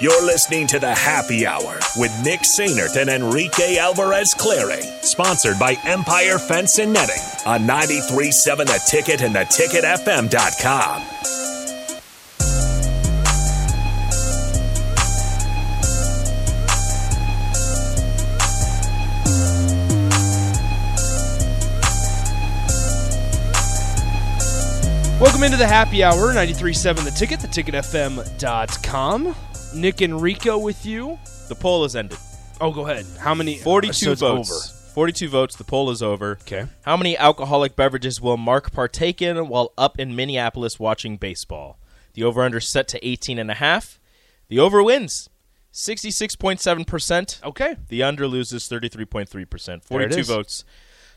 You're listening to The Happy Hour with Nick Sainert and Enrique Alvarez-Claire, sponsored by Empire Fence and Netting on 93.7 The Ticket and theticketfm.com. Welcome into the Happy Hour, 93.7 The Ticket, theticketfm.com. Nick Enrico with you. The poll has ended. Oh, go ahead. How many? 42 votes. Over. 42 votes. The poll is over. Okay. How many alcoholic beverages will Mark partake in while up in Minneapolis watching baseball? The over-under set to 18.5. The over wins 66.7%. Okay. The under loses 33.3%. 42 votes.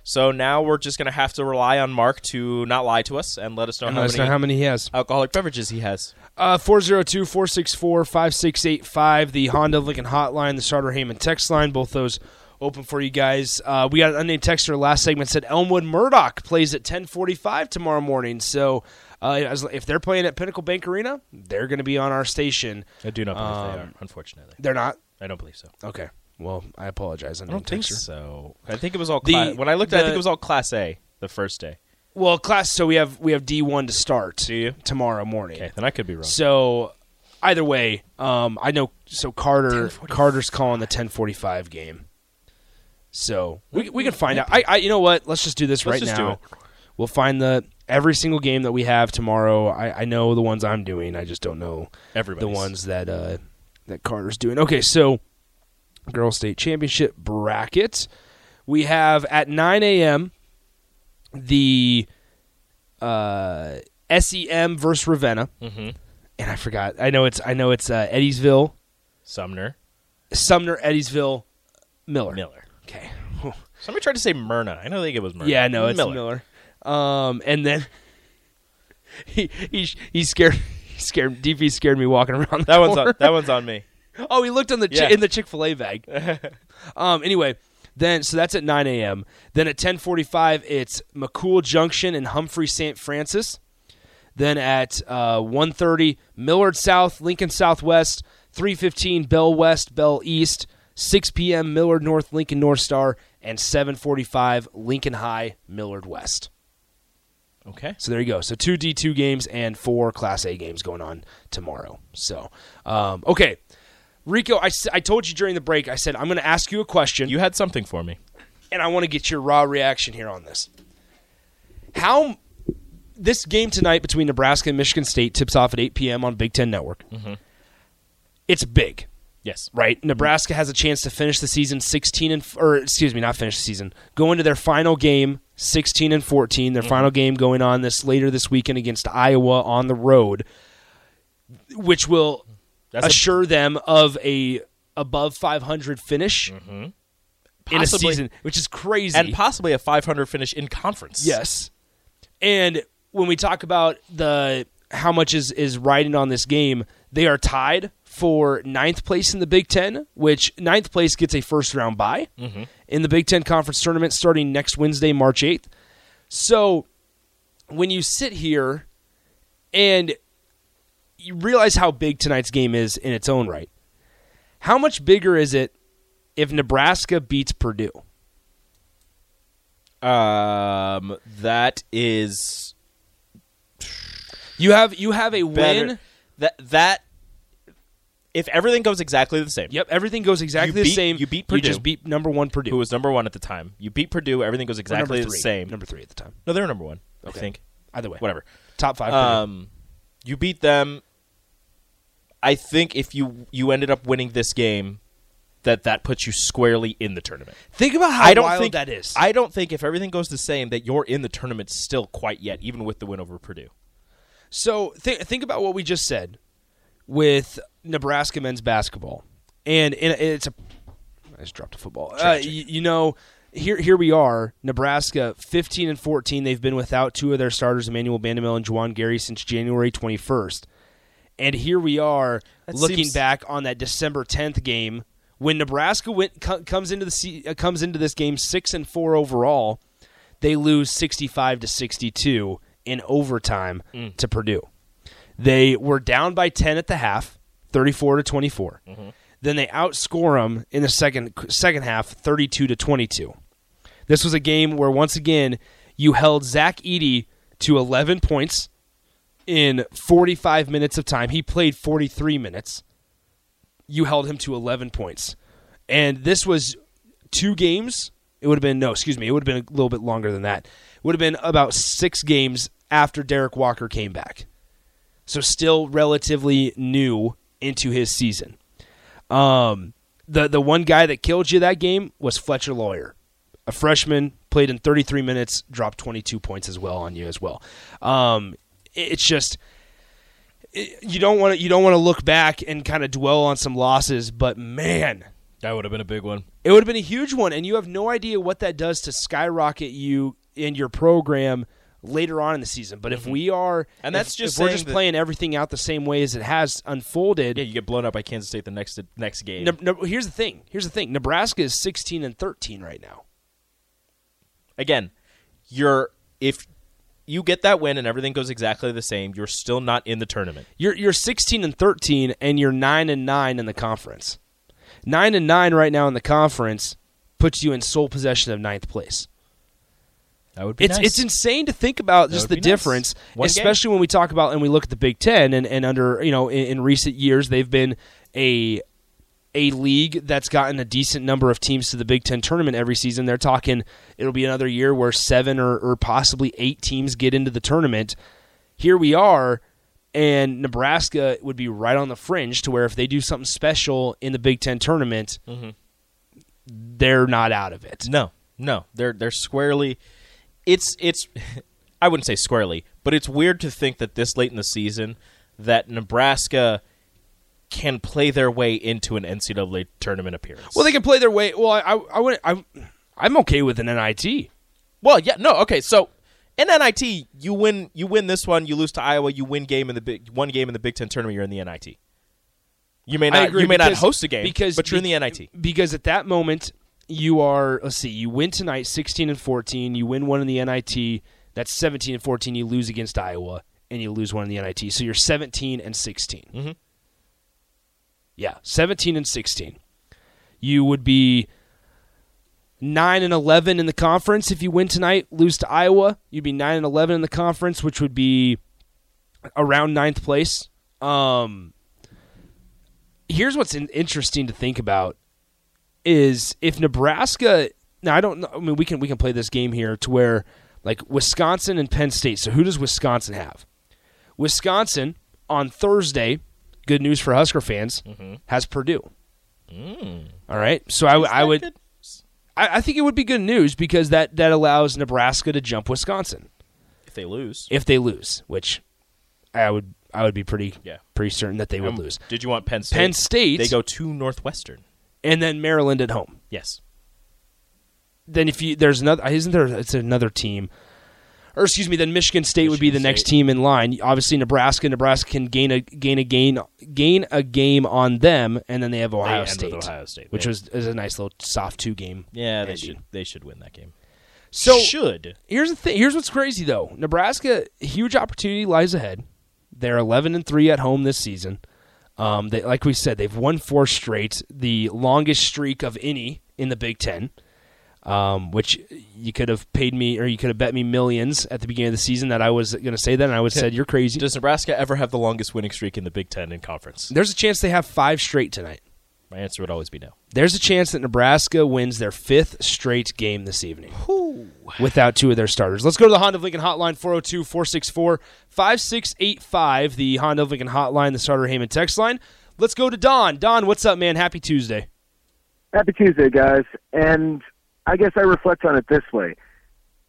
So now we're just going to have to rely on Mark to not lie to us and let us know, how many he has. Alcoholic beverages he has. 402-464-5685, the Honda Lincoln Hotline, the Sartre Heyman text line, both those open for you guys. We got an unnamed texter last segment said Elmwood Murdoch plays at 10:45 tomorrow morning. So if they're playing at Pinnacle Bank Arena, they're going to be on our station. I do not believe they are, unfortunately. They're not? I don't believe so. Okay. Well, I apologize. I don't think so. I think it was all when I looked at it, I think it was all Class A the first day. Well, so we have D1 to start tomorrow morning. Okay, then I could be wrong. So either way, I know Carter's calling the 10:45 game. So we can find out. I you know what? Let's just do this right now. Do it. We'll find every single game that we have tomorrow. I know the ones I'm doing. I just don't know the ones that Carter's doing. Okay, so Girls State Championship bracket. We have at 9 a.m. the SEM versus Ravenna, and I forgot. I know it's Eddiesville, Sumner, Eddiesville, Miller. Okay. Somebody tried to say Myrna. I don't think it was Myrna. Yeah, no, it's Miller. And then he scared DP scared me walking around. That one's on me. Oh, he looked in the Chick-fil-A bag. Anyway, then so that's at 9 a.m. Then at 10:45, it's McCool Junction and Humphrey St. Francis. Then at 1:30, Millard South, Lincoln Southwest, 3:15, Bell West, Bell East, 6 p.m., Millard North, Lincoln North Star, and 7:45, Lincoln High, Millard West. Okay. So there you go. So 2 D2 games and 4 Class A games going on tomorrow. So, okay. Rico, I told you during the break, I said, I'm going to ask you a question. You had something for me. And I want to get your raw reaction here on this. How this game tonight between Nebraska and Michigan State tips off at 8 p.m. on Big Ten Network. Mm-hmm. It's big. Yes. Right? Nebraska has a chance to finish the season go into their final game 16-14, their final game going on later this weekend against Iowa on the road, which will assure them of a above 500 finish in a season, which is crazy. And possibly a 500 finish in conference. Yes. And when we talk about how much is riding on this game, they are tied for 9th place in the Big Ten, which 9th place gets a first-round bye in the Big Ten Conference Tournament starting next Wednesday, March 8th. So when you sit here and you realize how big tonight's game is in its own right. How much bigger is it if Nebraska beats Purdue? That is, you have a better win that if everything goes exactly the same. Yep, everything goes exactly the same. You beat Purdue. You just beat number one Purdue, who was number one at the time. You beat Purdue. Everything goes exactly the same. Number three at the time. No, they were number one. Okay. I think either way, whatever. Top five. You beat them. I think if you ended up winning this game, that puts you squarely in the tournament. Think about how wild that is. I don't think if everything goes the same that you're in the tournament still quite yet, even with the win over Purdue. So think about what we just said with Nebraska men's basketball, and it's a. I just dropped a football. You know, here we are, Nebraska 15-14. They've been without two of their starters, Emmanuel Bandemel and Juwan Gary, since January 21st. And here we are looking back on that December 10th game when Nebraska comes into this game 6-4 overall. They lose 65-62 in overtime to Purdue. They were down by 10 at the half, 34-24. Mm-hmm. Then they outscore them in the second half, 32-22. This was a game where, once again, you held Zach Edey to 11 points in 45 minutes of time. He played 43 minutes. You held him to 11 points. And this was two games. It would have been a little bit longer than that. It would have been about six games after Derek Walker came back. So still relatively new into his season. The one guy that killed you that game was Fletcher Lawyer. A freshman, played in 33 minutes, dropped 22 points as well on you as well. You don't want to look back and kind of dwell on some losses, but man, that would have been a big one. It would have been a huge one, and you have no idea what that does to skyrocket you in your program later on in the season. But if we are, and that's if we're playing everything out the same way as it has unfolded, yeah, you get blown up by Kansas State the next game. Here's the thing. Nebraska is 16-13 right now. Again, if you get that win and everything goes exactly the same, you're still not in the tournament. You're 16-13 and you're 9-9 in the conference. 9-9 right now in the conference puts you in sole possession of ninth place. That would be nice. It's insane to think about just the difference, especially when we talk about and we look at the Big Ten and under, you know, in recent years they've been a league that's gotten a decent number of teams to the Big Ten tournament every season. They're talking it'll be another year where seven or possibly eight teams get into the tournament. Here we are, and Nebraska would be right on the fringe to where if they do something special in the Big Ten tournament, they're not out of it. No, they're squarely. It's I wouldn't say squarely, but it's weird to think that this late in the season that Nebraska can play their way into an NCAA tournament appearance. Well, they can play their way. Well, I'm okay with an NIT. Well, yeah, no, okay. So in NIT, you win this one, you lose to Iowa, you win one game in the Big Ten tournament, you're in the NIT. You may not host a game, but you're in the NIT. Because at that moment, you win tonight 16-14, you win one in the NIT, that's 17-14, you lose against Iowa, and you lose one in the NIT. So you're 17-16. Mm-hmm. Yeah, 17-16. You would be 9-11 in the conference if you win tonight, lose to Iowa. You'd be 9-11 in the conference, which would be around ninth place. Here's what's interesting to think about is if Nebraska. Now I don't know. I mean, we can play this game here to where like Wisconsin and Penn State. So who does Wisconsin have? Wisconsin on Thursday. Good news for Husker fans, has Purdue. All right. So I think it would be good news because that allows Nebraska to jump Wisconsin. If they lose, which I would be pretty certain that they would lose. Did you want Penn State? Penn State. They go to Northwestern. And then Maryland at home. Yes. Then it's another team. Or excuse me, then Michigan State would be the next team in line. Obviously, Nebraska can gain a game on them, and then they have Ohio State, which is a nice little soft two game. Yeah, they should win that game. So here's the thing. Here's what's crazy though. Nebraska, huge opportunity lies ahead. They're 11-3 at home this season. They, like we said, they've won four straight, the longest streak of any in the Big Ten. Which you could have paid me or you could have bet me millions at the beginning of the season that I was going to say that, and I would have said, you're crazy. Does Nebraska ever have the longest winning streak in the Big Ten in conference? There's a chance they have five straight tonight. My answer would always be no. There's a chance that Nebraska wins their fifth straight game this evening without two of their starters. Let's go to the Honda Lincoln Hotline, 402-464-5685, the Honda Lincoln Hotline, the Sartre Heyman text line. Let's go to Don. Don, what's up, man? Happy Tuesday. Happy Tuesday, guys. And I guess I reflect on it this way.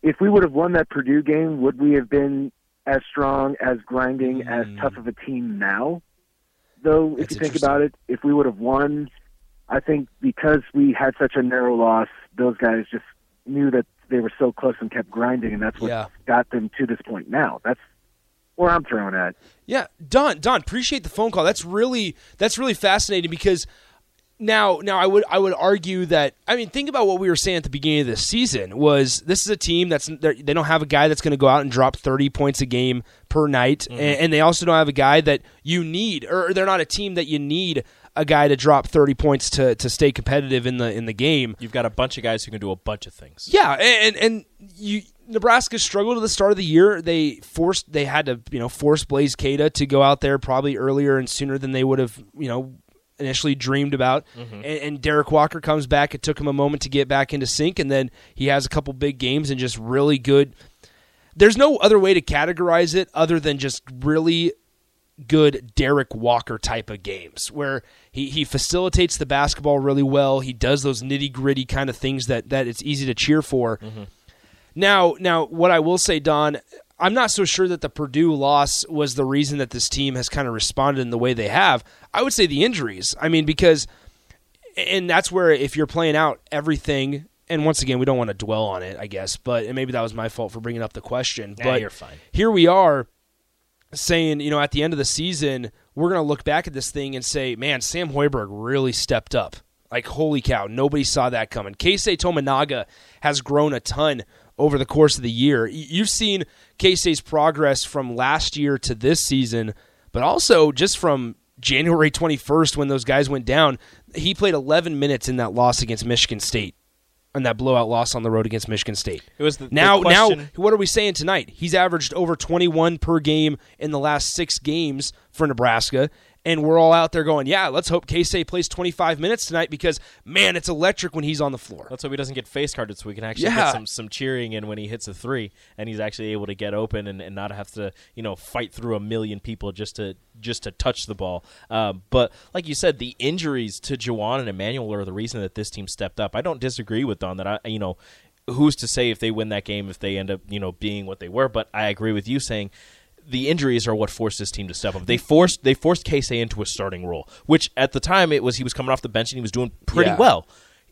If we would have won that Purdue game, would we have been as strong, as grinding, as tough of a team now? Though, if you think about it, if we would have won, I think because we had such a narrow loss, those guys just knew that they were so close and kept grinding, and that's what got them to this point now. That's where I'm throwing at. Yeah, Don, appreciate the phone call. That's really fascinating because Now I would argue that, I mean, think about what we were saying at the beginning of this season was this is a team they don't have a guy that's going to go out and drop 30 points a game per night, mm-hmm. and they also don't have a guy that you need, or they're not a team that you need a guy to drop 30 points to stay competitive in the game. You've got a bunch of guys who can do a bunch of things. Yeah, and you. Nebraska struggled at the start of the year. They had to force Blaze Cada to go out there probably earlier and sooner than they would have initially dreamed about. Mm-hmm. And Derek Walker comes back. It took him a moment to get back into sync, and then he has a couple big games and just really good. There's no other way to categorize it other than just really good Derek Walker type of games where he facilitates the basketball really well. He does those nitty-gritty kind of things that it's easy to cheer for. Mm-hmm. Now, what I will say, Don, I'm not so sure that the Purdue loss was the reason that this team has kind of responded in the way they have. I would say the injuries. I mean, because that's where if you're playing out everything, and once again, we don't want to dwell on it, I guess, but and maybe that was my fault for bringing up the question. Yeah, but you're fine. Here we are saying, at the end of the season, we're going to look back at this thing and say, man, Sam Hoiberg really stepped up. Like, holy cow, nobody saw that coming. Keisei Tominaga has grown a ton over the course of the year. You've seen K-State's progress from last year to this season, but also just from January 21st when those guys went down. He played 11 minutes in that loss against Michigan State, and that blowout loss on the road against Michigan State. It was now, what are we saying tonight? He's averaged over 21 per game in the last 6 games for Nebraska, and we're all out there going, yeah, let's hope K-State plays 25 minutes tonight because, man, it's electric when he's on the floor. Let's hope he doesn't get face-carded so we can actually get some cheering in when he hits a three and he's actually able to get open and not have to fight through a million people just to touch the ball. But like you said, the injuries to Juwan and Emmanuel are the reason that this team stepped up. I don't disagree with Don that I who's to say if they win that game, if they end up being what they were, but I agree with you saying, the injuries are what forced this team to step up. They forced Casey into a starting role, which at the time he was coming off the bench and he was doing pretty well.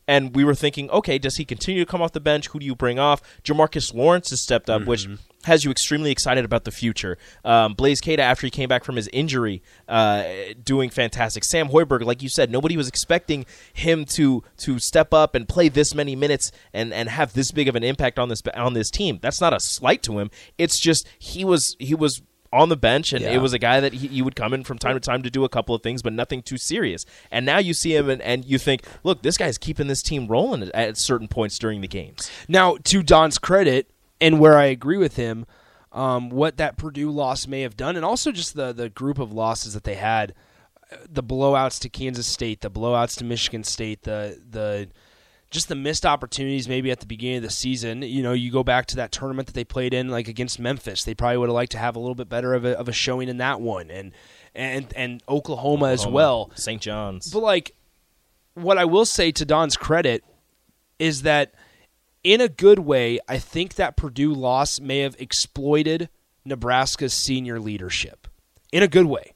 And we were thinking, okay, does he continue to come off the bench? Who do you bring off? Jamarcus Lawrence has stepped up, mm-hmm. which has you extremely excited about the future. Blaze Cada, after he came back from his injury, doing fantastic. Sam Hoiberg, like you said, nobody was expecting him to step up and play this many minutes and have this big of an impact on this team. That's not a slight to him. It's just he was on the bench, and it was a guy that he would come in from time to time to do a couple of things, but nothing too serious. And now you see him, and you think, look, this guy's keeping this team rolling at certain points during the games. Now, to Don's credit, and where I agree with him, what that Purdue loss may have done, and also just the group of losses that they had, the blowouts to Kansas State, the blowouts to Michigan State, just the missed opportunities maybe at the beginning of the season. You go back to that tournament that they played in, like against Memphis. They probably would have liked to have a little bit better of a showing in that one, and Oklahoma as well. St. John's. But what I will say to Don's credit is that in a good way, I think that Purdue loss may have exploited Nebraska's senior leadership in a good way.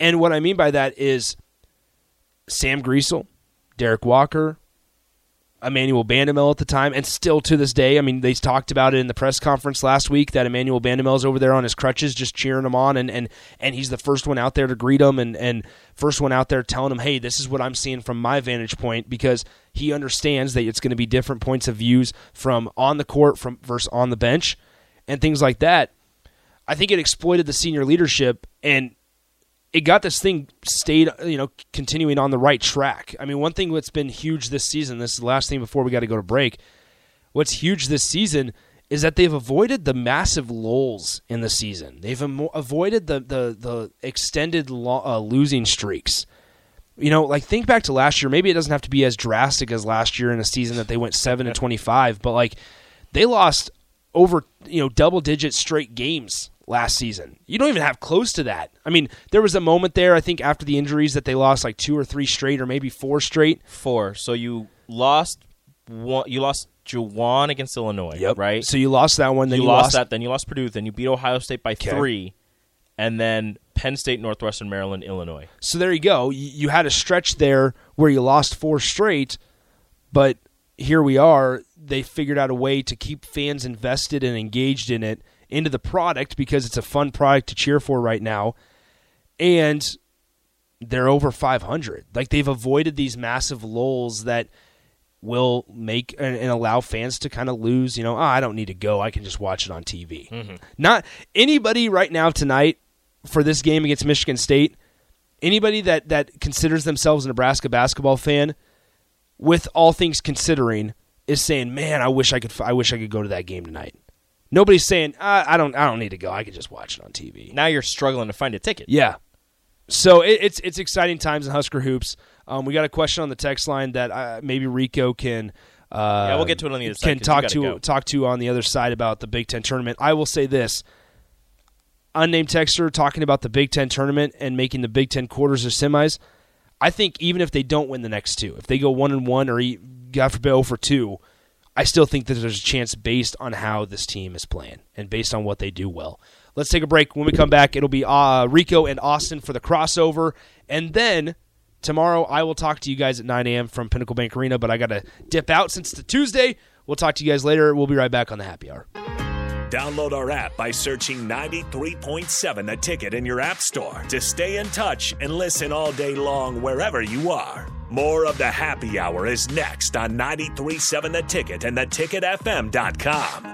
And what I mean by that is Sam Griesel, Derek Walker, Emmanuel Bandemel at the time, and still to this day. I mean, they talked about it in the press conference last week that Emmanuel Bandemel's over there on his crutches just cheering him on, and he's the first one out there to greet him and first one out there telling him, hey, this is what I'm seeing from my vantage point, because he understands that it's going to be different points of views from on the court versus on the bench and things like that. I think it exploited the senior leadership, and it got this thing continuing on the right track. I mean, one thing that's been huge this season, this is the last thing before we got to go to break, what's huge this season is that they've avoided the massive lulls in the season. They've avoided the extended losing streaks. Think back to last year. Maybe it doesn't have to be as drastic as last year in a season that they went 7-25, but they lost over double-digit straight games last season. You don't even have close to that. I mean, there was a moment there, I think, after the injuries that they lost 2 or 3 straight, or maybe 4 straight. 4. So you lost one. You lost Juwan against Illinois, right? So you lost that one. Then you lost that. Then you lost Purdue. Then you beat Ohio State by 3, and then Penn State, Northwestern, Maryland, Illinois. So there you go. You had a stretch there where you lost 4 straight, but here we are. They figured out a way to keep fans invested and engaged in it, into the product, because it's a fun product to cheer for right now. And they're over 500. Like, they've avoided these massive lulls that will make and allow fans to kind of lose, you know, I don't need to go. I can just watch it on TV. Mm-hmm. Not anybody right now tonight for this game against Michigan State, anybody that considers themselves a Nebraska basketball fan, with all things considering, is saying, man, I wish I could go to that game tonight. Nobody's saying, I don't need to go. I can just watch it on TV. Now you're struggling to find a ticket. Yeah. So it's exciting times in Husker Hoops. We got a question on the text line that maybe Rico can we'll get to it on the other side, talk to on the other side about the Big Ten tournament. I will say this. Unnamed texter talking about the Big Ten tournament and making the Big Ten quarters or semis. I think even if they don't win the next two, if they go 1-1 or God forbid 0-2, I still think that there's a chance based on how this team is playing and based on what they do well. Let's take a break. When we come back, it'll be Rico and Austin for the crossover. And then tomorrow I will talk to you guys at 9 a.m. from Pinnacle Bank Arena, but I got to dip out since it's Tuesday. We'll talk to you guys later. We'll be right back on the Happy Hour. Download our app by searching 93.7 The Ticket in your app store to stay in touch and listen all day long wherever you are. More of the Happy Hour is next on 93.7 The Ticket and theticketfm.com.